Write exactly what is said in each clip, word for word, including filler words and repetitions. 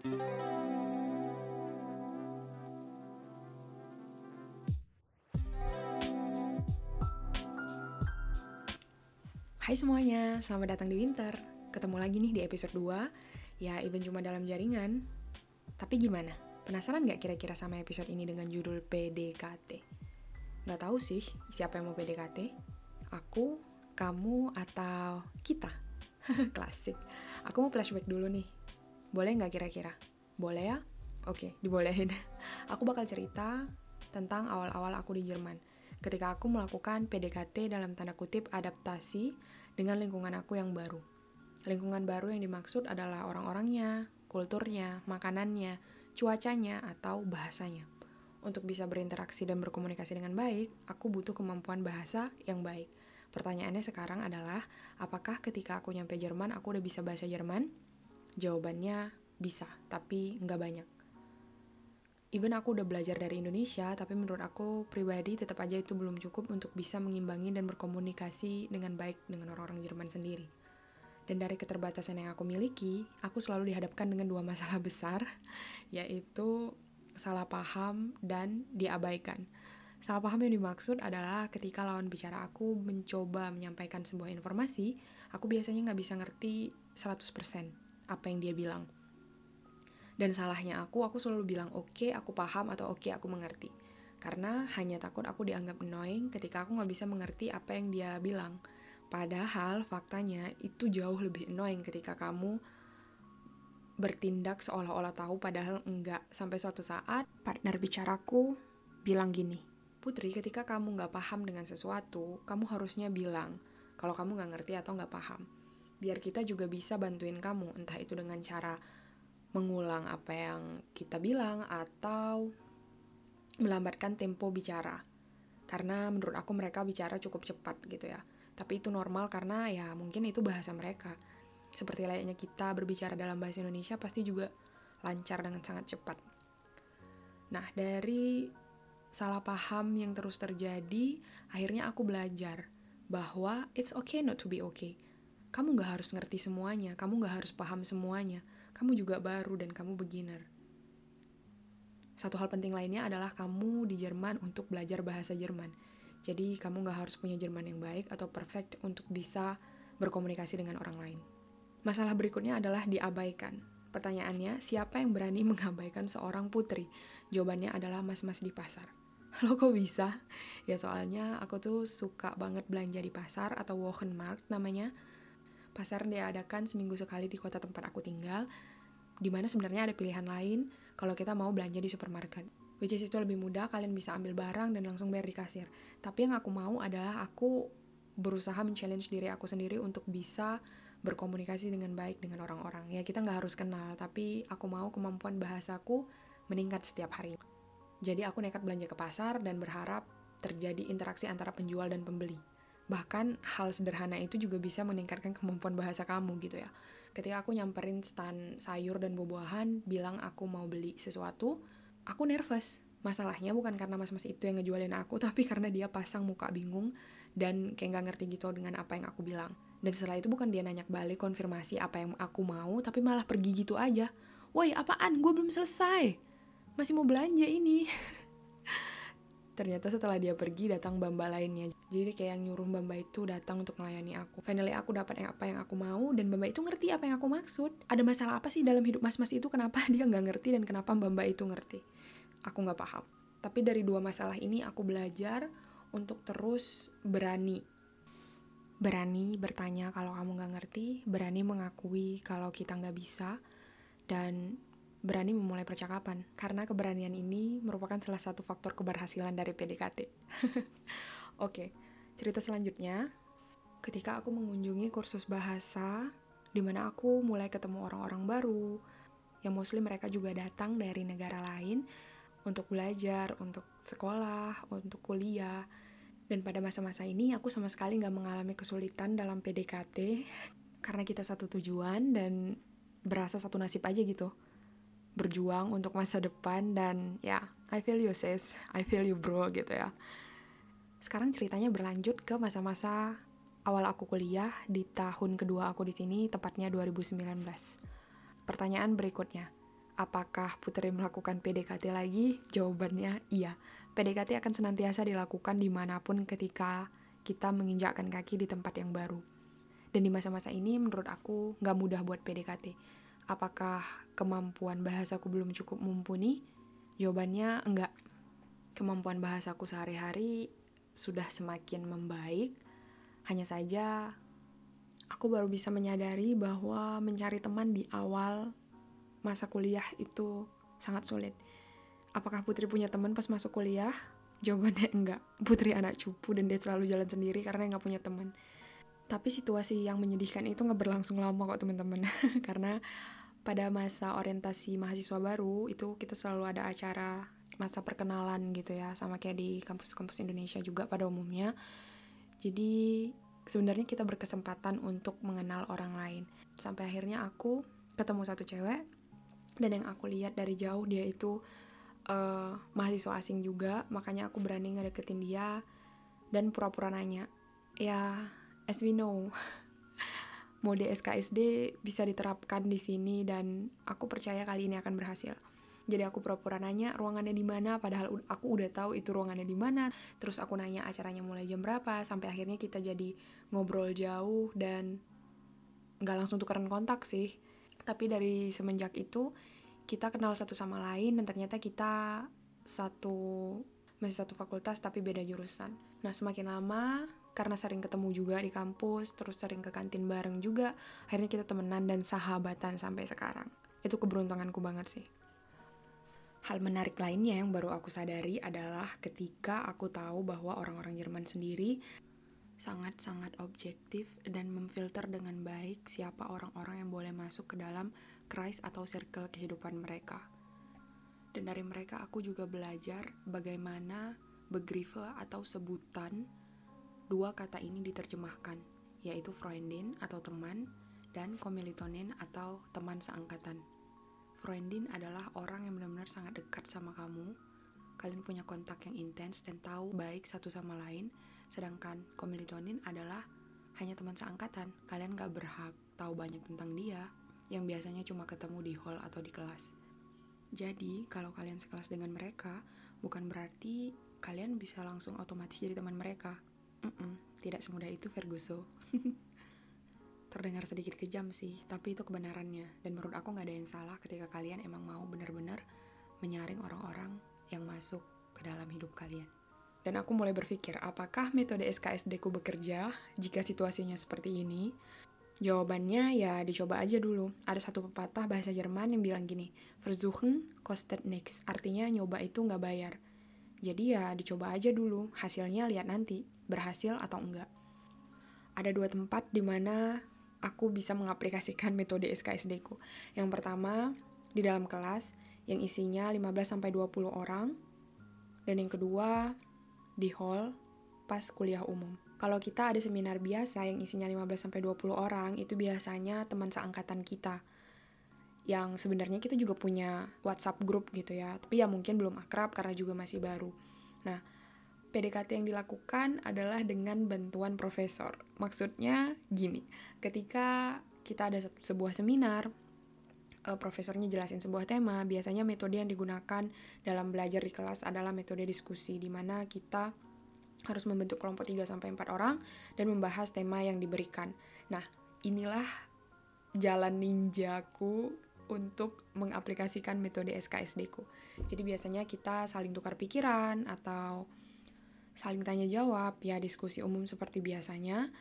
Hai semuanya, selamat datang di Winter. Ketemu lagi nih di episode dua. Ya, even cuma dalam jaringan. Tapi gimana? Penasaran gak kira-kira sama episode ini dengan judul P D K T? Gak tahu sih siapa yang mau P D K T? Aku, kamu, atau kita? Klasik. Aku mau flashback dulu nih. Boleh gak kira-kira? Boleh ya? Oke, dibolehin. Aku bakal cerita tentang awal-awal aku di Jerman. Ketika aku melakukan P D K T dalam tanda kutip adaptasi dengan lingkungan aku yang baru. Lingkungan baru yang dimaksud adalah orang-orangnya, kulturnya, makanannya, cuacanya, atau bahasanya. Untuk bisa berinteraksi dan berkomunikasi dengan baik, aku butuh kemampuan bahasa yang baik. Pertanyaannya sekarang adalah, apakah ketika aku nyampe Jerman, aku udah bisa bahasa Jerman? Jawabannya bisa, tapi nggak banyak. Even aku udah belajar dari Indonesia, tapi menurut aku pribadi tetap aja itu belum cukup untuk bisa mengimbangi dan berkomunikasi dengan baik dengan orang-orang Jerman sendiri. Dan dari keterbatasan yang aku miliki, aku selalu dihadapkan dengan dua masalah besar, yaitu salah paham dan diabaikan. Salah paham yang dimaksud adalah ketika lawan bicara aku mencoba menyampaikan sebuah informasi, aku biasanya nggak bisa ngerti seratus persen apa yang dia bilang. Dan salahnya aku, aku selalu bilang oke, okay, aku paham atau oke, okay, aku mengerti. Karena hanya takut aku dianggap annoying ketika aku nggak bisa mengerti apa yang dia bilang. Padahal faktanya itu jauh lebih annoying ketika kamu bertindak seolah-olah tahu padahal enggak. Sampai suatu saat partner bicaraku bilang gini, Putri, ketika kamu nggak paham dengan sesuatu, kamu harusnya bilang kalau kamu nggak ngerti atau nggak paham. Biar kita juga bisa bantuin kamu, entah itu dengan cara mengulang apa yang kita bilang atau melambatkan tempo bicara. Karena menurut aku mereka bicara cukup cepat gitu ya. Tapi itu normal karena ya mungkin itu bahasa mereka. Seperti layaknya kita berbicara dalam bahasa Indonesia pasti juga lancar dengan sangat cepat. Nah, dari salah paham yang terus terjadi, akhirnya aku belajar bahwa it's okay not to be okay. Kamu gak harus ngerti semuanya, kamu gak harus paham semuanya. Kamu juga baru dan kamu beginner. Satu hal penting lainnya adalah kamu di Jerman untuk belajar bahasa Jerman. Jadi kamu gak harus punya Jerman yang baik atau perfect untuk bisa berkomunikasi dengan orang lain. Masalah berikutnya adalah diabaikan. Pertanyaannya, siapa yang berani mengabaikan seorang putri? Jawabannya adalah mas-mas di pasar. Lo kok bisa? Ya soalnya aku tuh suka banget belanja di pasar atau Wochenmarkt namanya. Pasar diadakan seminggu sekali di kota tempat aku tinggal, di mana sebenarnya ada pilihan lain kalau kita mau belanja di supermarket. Which is itu lebih mudah, kalian bisa ambil barang dan langsung bayar di kasir. Tapi yang aku mau adalah aku berusaha men-challenge diri aku sendiri untuk bisa berkomunikasi dengan baik dengan orang-orang. Ya kita nggak harus kenal, tapi aku mau kemampuan bahasaku meningkat setiap hari. Jadi aku nekat belanja ke pasar dan berharap terjadi interaksi antara penjual dan pembeli. Bahkan hal sederhana itu juga bisa meningkatkan kemampuan bahasa kamu gitu ya. Ketika aku nyamperin stand sayur dan buah-buahan, bilang aku mau beli sesuatu, aku nervous. Masalahnya bukan karena mas-mas itu yang ngejualin aku, tapi karena dia pasang muka bingung dan kayak nggak ngerti gitu dengan apa yang aku bilang. Dan setelah itu bukan dia nanya balik konfirmasi apa yang aku mau, tapi malah pergi gitu aja. Woi, apaan? Gue belum selesai. Masih mau belanja ini. Ternyata setelah dia pergi, datang bamba lainnya. Jadi kayak yang nyuruh bamba itu datang untuk melayani aku. Finally aku dapat apa yang aku mau, dan bamba itu ngerti apa yang aku maksud. Ada masalah apa sih dalam hidup mas-mas itu, kenapa dia nggak ngerti dan kenapa bamba itu ngerti? Aku nggak paham. Tapi dari dua masalah ini, aku belajar untuk terus berani. Berani bertanya kalau kamu nggak ngerti, berani mengakui kalau kita nggak bisa, dan berani memulai percakapan, karena keberanian ini merupakan salah satu faktor keberhasilan dari P D K T. Oke, cerita selanjutnya, ketika aku mengunjungi kursus bahasa, di mana aku mulai ketemu orang-orang baru, yang mostly mereka juga datang dari negara lain, untuk belajar, untuk sekolah, untuk kuliah, dan pada masa-masa ini aku sama sekali nggak mengalami kesulitan dalam P D K T, karena kita satu tujuan dan berasa satu nasib aja gitu. Berjuang untuk masa depan dan ya, yeah, I feel you sis, I feel you bro gitu ya. Sekarang ceritanya berlanjut ke masa-masa awal aku kuliah di tahun kedua aku di sini, tepatnya dua ribu sembilan belas. Pertanyaan berikutnya, Apakah Putri melakukan P D K T lagi? Jawabannya iya. P D K T akan senantiasa dilakukan dimanapun ketika kita menginjakkan kaki di tempat yang baru. Dan di masa-masa ini menurut aku nggak mudah buat P D K T. Apakah kemampuan bahasaku belum cukup mumpuni? Jawabannya enggak. Kemampuan bahasaku sehari-hari sudah semakin membaik. Hanya saja aku baru bisa menyadari bahwa mencari teman di awal masa kuliah itu sangat sulit. Apakah Putri punya teman pas masuk kuliah? Jawabannya enggak. Putri anak cupu dan dia selalu jalan sendiri karena enggak punya teman. Tapi situasi yang menyedihkan itu enggak berlangsung lama kok teman-teman. Karena pada masa orientasi mahasiswa baru itu kita selalu ada acara masa perkenalan gitu ya, sama kayak di kampus-kampus Indonesia juga pada umumnya. Jadi sebenarnya kita berkesempatan untuk mengenal orang lain. Sampai akhirnya aku ketemu satu cewek. Dan yang aku lihat dari jauh dia itu uh, mahasiswa asing juga, makanya aku berani ngedeketin dia dan pura-pura nanya. Ya, as we know, mode S K S D bisa diterapkan di sini dan aku percaya kali ini akan berhasil. Jadi aku pura-pura nanya ruangannya di mana, padahal aku udah tahu itu ruangannya di mana. Terus aku nanya acaranya mulai jam berapa, sampai akhirnya kita jadi ngobrol jauh dan nggak langsung tukeran kontak sih. Tapi dari semenjak itu, kita kenal satu sama lain dan ternyata kita satu masih satu fakultas tapi beda jurusan. Nah, semakin lama, karena sering ketemu juga di kampus, terus sering ke kantin bareng juga, akhirnya kita temenan dan sahabatan sampai sekarang. Itu keberuntunganku banget sih. Hal menarik lainnya yang baru aku sadari adalah ketika aku tahu bahwa orang-orang Jerman sendiri sangat-sangat objektif dan memfilter dengan baik siapa orang-orang yang boleh masuk ke dalam Kreis atau circle kehidupan mereka. Dan dari mereka aku juga belajar bagaimana Begriff atau sebutan dua kata ini diterjemahkan, yaitu Freundin atau teman dan Komilitonin atau teman seangkatan. Freundin adalah orang yang benar-benar sangat dekat sama kamu. Kalian punya kontak yang intens dan tahu baik satu sama lain, sedangkan Komilitonin adalah hanya teman seangkatan. Kalian gak berhak tahu banyak tentang dia, yang biasanya cuma ketemu di hall atau di kelas. Jadi, kalau kalian sekelas dengan mereka, bukan berarti kalian bisa langsung otomatis jadi teman mereka. Mm-mm, tidak semudah itu, Ferguson. Terdengar sedikit kejam sih, tapi itu kebenarannya. Dan menurut aku gak ada yang salah ketika kalian emang mau benar-benar menyaring orang-orang yang masuk ke dalam hidup kalian. Dan aku mulai berpikir, apakah metode S K S D ku bekerja jika situasinya seperti ini? Jawabannya ya dicoba aja dulu. Ada satu pepatah bahasa Jerman yang bilang gini, Versuchen kostet nichts, artinya nyoba itu nggak bayar. Jadi ya dicoba aja dulu, hasilnya lihat nanti, berhasil atau enggak. Ada dua tempat di mana aku bisa mengaplikasikan metode S K S D ku. Yang pertama, di dalam kelas, yang isinya lima belas sampai dua puluh orang, dan yang kedua di hall pas kuliah umum. Kalau kita ada seminar biasa yang isinya lima belas sampai dua puluh orang, itu biasanya teman seangkatan kita. Yang sebenarnya kita juga punya WhatsApp group gitu ya, tapi ya mungkin belum akrab karena juga masih baru. Nah, P D K T yang dilakukan adalah dengan bantuan profesor. Maksudnya gini, ketika kita ada sebuah seminar, profesornya jelasin sebuah tema, biasanya metode yang digunakan dalam belajar di kelas adalah metode diskusi, di mana kita harus membentuk kelompok tiga sampai empat orang dan membahas tema yang diberikan. Nah, inilah jalan ninjaku untuk mengaplikasikan metode S K S D-ku. Jadi biasanya kita saling tukar pikiran atau saling tanya-jawab, ya diskusi umum seperti biasanya.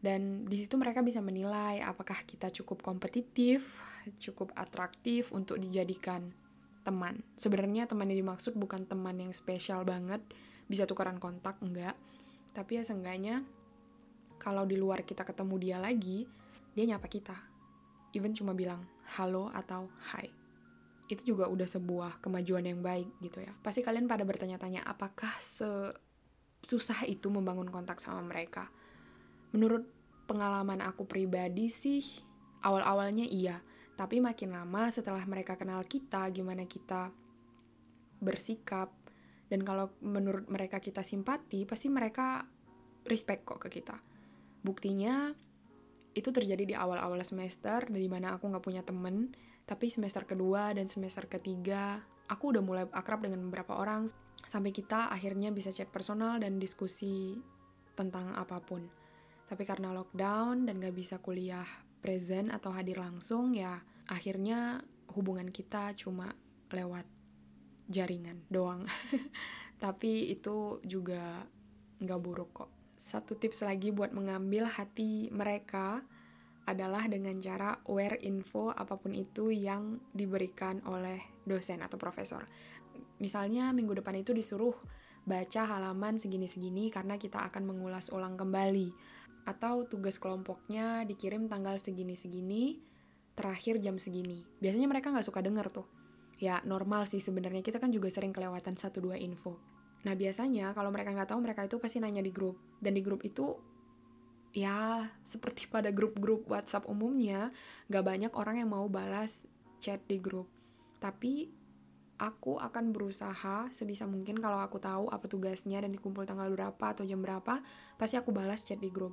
Dan di situ mereka bisa menilai apakah kita cukup kompetitif, cukup atraktif untuk dijadikan teman. Sebenarnya teman yang dimaksud bukan teman yang spesial banget, bisa tukaran kontak, enggak. Tapi ya seenggaknya, kalau di luar kita ketemu dia lagi, dia nyapa kita. Even cuma bilang halo atau hi. Itu juga udah sebuah kemajuan yang baik gitu ya. Pasti kalian pada bertanya-tanya, apakah susah itu membangun kontak sama mereka? Menurut pengalaman aku pribadi sih, awal-awalnya iya. Tapi makin lama setelah mereka kenal kita, gimana kita bersikap, dan kalau menurut mereka kita simpati, pasti mereka respect kok ke kita. Buktinya, itu terjadi di awal-awal semester, dari mana aku nggak punya temen. Tapi semester kedua dan semester ketiga, aku udah mulai akrab dengan beberapa orang, sampai kita akhirnya bisa chat personal dan diskusi tentang apapun. Tapi karena lockdown dan nggak bisa kuliah present atau hadir langsung, ya akhirnya hubungan kita cuma lewat jaringan doang. Tapi itu juga nggak buruk kok. Satu tips lagi buat mengambil hati mereka adalah dengan cara wear info apapun itu yang diberikan oleh dosen atau profesor. Misalnya minggu depan itu disuruh baca halaman segini-segini karena kita akan mengulas ulang kembali. Atau tugas kelompoknya dikirim tanggal segini-segini, terakhir jam segini. Biasanya mereka nggak suka denger tuh. Ya normal sih sebenarnya, kita kan juga sering kelewatan satu dua info. Nah biasanya kalau mereka nggak tahu, mereka itu pasti nanya di grup. Dan di grup itu ya seperti pada grup-grup WhatsApp umumnya, nggak banyak orang yang mau balas chat di grup. Tapi aku akan berusaha sebisa mungkin kalau aku tahu apa tugasnya dan dikumpul tanggal berapa atau jam berapa, pasti aku balas chat di grup.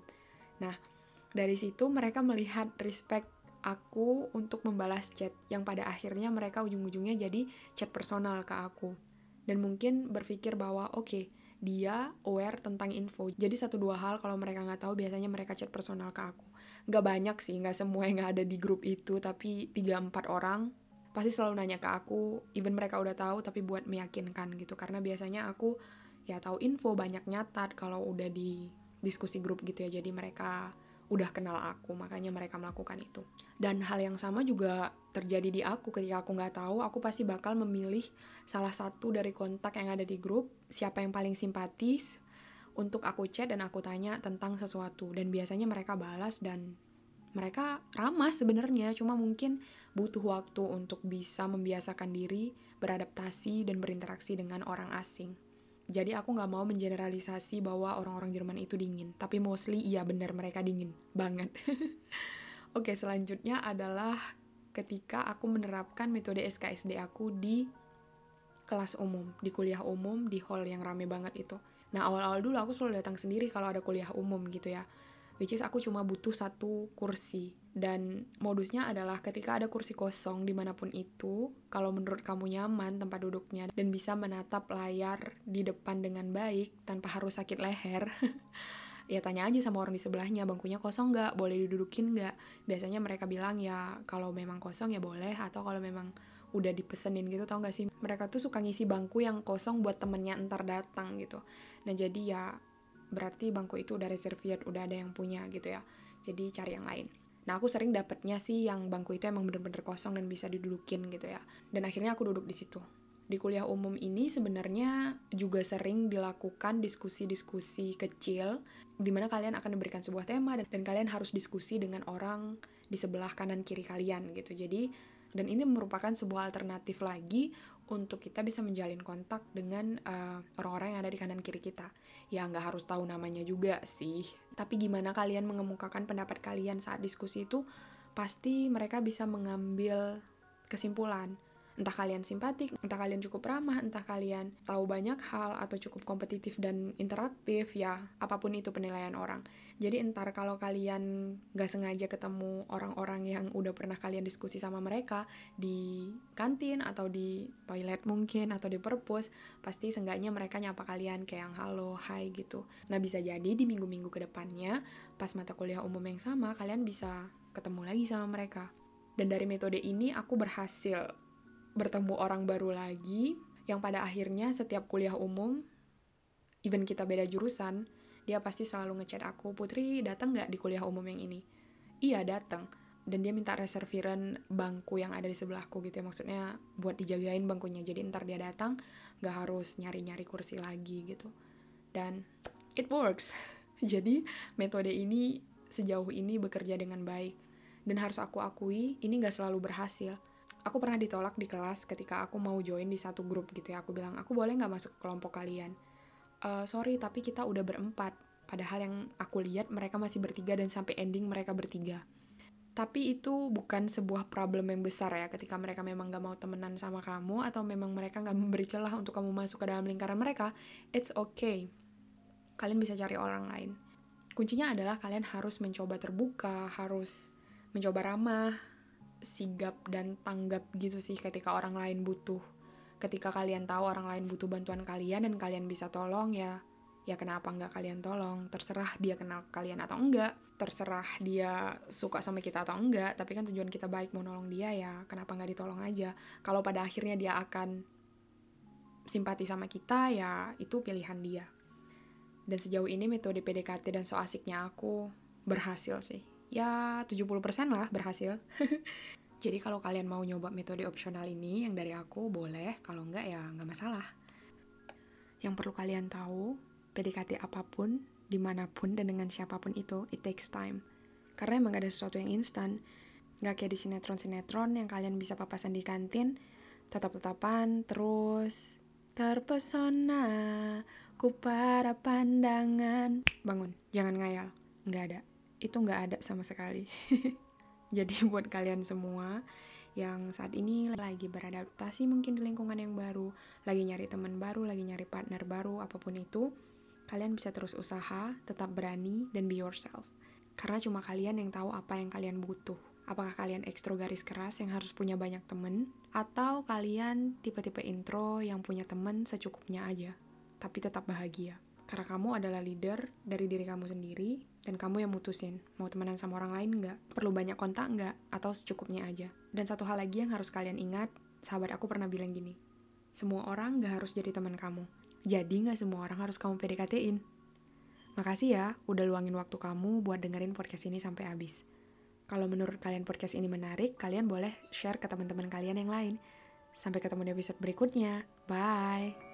Nah, dari situ mereka melihat respect aku untuk membalas chat, yang pada akhirnya mereka ujung-ujungnya jadi chat personal ke aku. Dan mungkin berpikir bahwa oke, okay, dia aware tentang info. Jadi satu dua hal kalau mereka nggak tahu, biasanya mereka chat personal ke aku. Nggak banyak sih, nggak semua yang nggak ada di grup itu, tapi tiga empat orang pasti selalu nanya ke aku, even mereka udah tahu, tapi buat meyakinkan gitu. Karena biasanya aku ya tahu info, banyak nyatat kalau udah di diskusi grup gitu ya. Jadi mereka udah kenal aku, makanya mereka melakukan itu. Dan hal yang sama juga terjadi di aku. Ketika aku nggak tahu, aku pasti bakal memilih salah satu dari kontak yang ada di grup, siapa yang paling simpatis, untuk aku chat dan aku tanya tentang sesuatu. Dan biasanya mereka balas dan mereka ramah sebenarnya, cuma mungkin butuh waktu untuk bisa membiasakan diri, beradaptasi, dan berinteraksi dengan orang asing. Jadi aku nggak mau mengeneralisasi bahwa orang-orang Jerman itu dingin, tapi mostly iya benar mereka dingin banget. Oke, selanjutnya adalah ketika aku menerapkan metode S K S D aku di kelas umum, di kuliah umum, di hall yang rame banget itu. Nah, awal-awal dulu aku selalu datang sendiri kalau ada kuliah umum gitu ya. Which is aku cuma butuh satu kursi. Dan modusnya adalah ketika ada kursi kosong dimanapun itu, kalau menurut kamu nyaman tempat duduknya dan bisa menatap layar di depan dengan baik tanpa harus sakit leher, ya tanya aja sama orang di sebelahnya, bangkunya kosong nggak? Boleh didudukin nggak? Biasanya mereka bilang ya kalau memang kosong ya boleh, atau kalau memang udah dipesenin gitu, tau nggak sih? Mereka tuh suka ngisi bangku yang kosong buat temennya ntar datang gitu. Nah jadi ya berarti bangku itu udah reserved, udah ada yang punya gitu ya. Jadi cari yang lain. Nah, aku sering dapetnya sih yang bangku itu emang bener-bener kosong dan bisa didudukin gitu ya. Dan akhirnya aku duduk di situ. Di kuliah umum ini sebenarnya juga sering dilakukan diskusi-diskusi kecil, di mana kalian akan diberikan sebuah tema dan, dan kalian harus diskusi dengan orang di sebelah kanan kiri kalian gitu. Jadi, dan ini merupakan sebuah alternatif lagi untuk kita bisa menjalin kontak dengan uh, orang-orang yang ada di kanan kiri kita. Ya nggak harus tahu namanya juga sih. Tapi gimana kalian mengemukakan pendapat kalian saat diskusi itu, pasti mereka bisa mengambil kesimpulan. Entah kalian simpatik, entah kalian cukup ramah, entah kalian tahu banyak hal, atau cukup kompetitif dan interaktif, ya apapun itu penilaian orang. Jadi entar kalau kalian nggak sengaja ketemu orang-orang yang udah pernah kalian diskusi sama mereka di kantin, atau di toilet mungkin, atau di perpus, pasti seenggaknya mereka nyapa kalian kayak yang halo, hai gitu. Nah bisa jadi di minggu-minggu kedepannya, pas mata kuliah umum yang sama, kalian bisa ketemu lagi sama mereka. Dan dari metode ini aku berhasil bertemu orang baru lagi, yang pada akhirnya setiap kuliah umum, even kita beda jurusan, dia pasti selalu ngechat aku, Putri datang nggak di kuliah umum yang ini? Iya datang. Dan dia minta reserviran bangku yang ada di sebelahku gitu ya, maksudnya buat dijagain bangkunya, jadi ntar dia datang nggak harus nyari-nyari kursi lagi gitu. Dan it works. Jadi metode ini sejauh ini bekerja dengan baik. Dan harus aku akui ini nggak selalu berhasil. Aku pernah ditolak di kelas ketika aku mau join di satu grup gitu ya. Aku bilang, aku boleh nggak masuk ke kelompok kalian? Uh, sorry, tapi kita udah berempat. Padahal yang aku lihat mereka masih bertiga dan sampai ending mereka bertiga. Tapi itu bukan sebuah problem yang besar ya. Ketika mereka memang nggak mau temenan sama kamu, atau memang mereka nggak memberi celah untuk kamu masuk ke dalam lingkaran mereka, it's okay. Kalian bisa cari orang lain. Kuncinya adalah kalian harus mencoba terbuka, harus mencoba ramah, sigap dan tanggap gitu sih ketika orang lain butuh. Ketika kalian tahu orang lain butuh bantuan kalian dan kalian bisa tolong, ya ya kenapa nggak kalian tolong. Terserah dia kenal kalian atau enggak, terserah dia suka sama kita atau enggak, tapi kan tujuan kita baik mau nolong dia, ya kenapa nggak ditolong aja. Kalau pada akhirnya dia akan simpati sama kita, ya itu pilihan dia. Dan sejauh ini metode P D K T dan so asiknya aku berhasil sih, ya tujuh puluh persen lah berhasil. Jadi kalau kalian mau nyoba metode opsional ini yang dari aku, boleh. Kalau enggak, ya enggak masalah. Yang perlu kalian tahu, P D K T apapun, dimanapun, dan dengan siapapun itu, it takes time. Karena emang gak ada sesuatu yang instan. Gak kayak di sinetron-sinetron yang kalian bisa papasan di kantin, tatap-tatapan, terus terpesona ku para pandangan. Bangun, jangan ngayal. Gak ada. Itu gak ada sama sekali. Jadi buat kalian semua yang saat ini lagi beradaptasi mungkin di lingkungan yang baru, lagi nyari teman baru, lagi nyari partner baru, apapun itu, kalian bisa terus usaha, tetap berani, dan be yourself. Karena cuma kalian yang tahu apa yang kalian butuh. Apakah kalian ekstro garis keras yang harus punya banyak teman, atau kalian tipe-tipe intro yang punya teman secukupnya aja, tapi tetap bahagia. Karena kamu adalah leader dari diri kamu sendiri, dan kamu yang mutusin, mau temenan sama orang lain nggak? Perlu banyak kontak nggak? Atau secukupnya aja? Dan satu hal lagi yang harus kalian ingat, sahabat aku pernah bilang gini, semua orang nggak harus jadi teman kamu. Jadi nggak semua orang harus kamu P D K T-in. Makasih ya, udah luangin waktu kamu buat dengerin podcast ini sampai habis. Kalau menurut kalian podcast ini menarik, kalian boleh share ke teman-teman kalian yang lain. Sampai ketemu di episode berikutnya. Bye!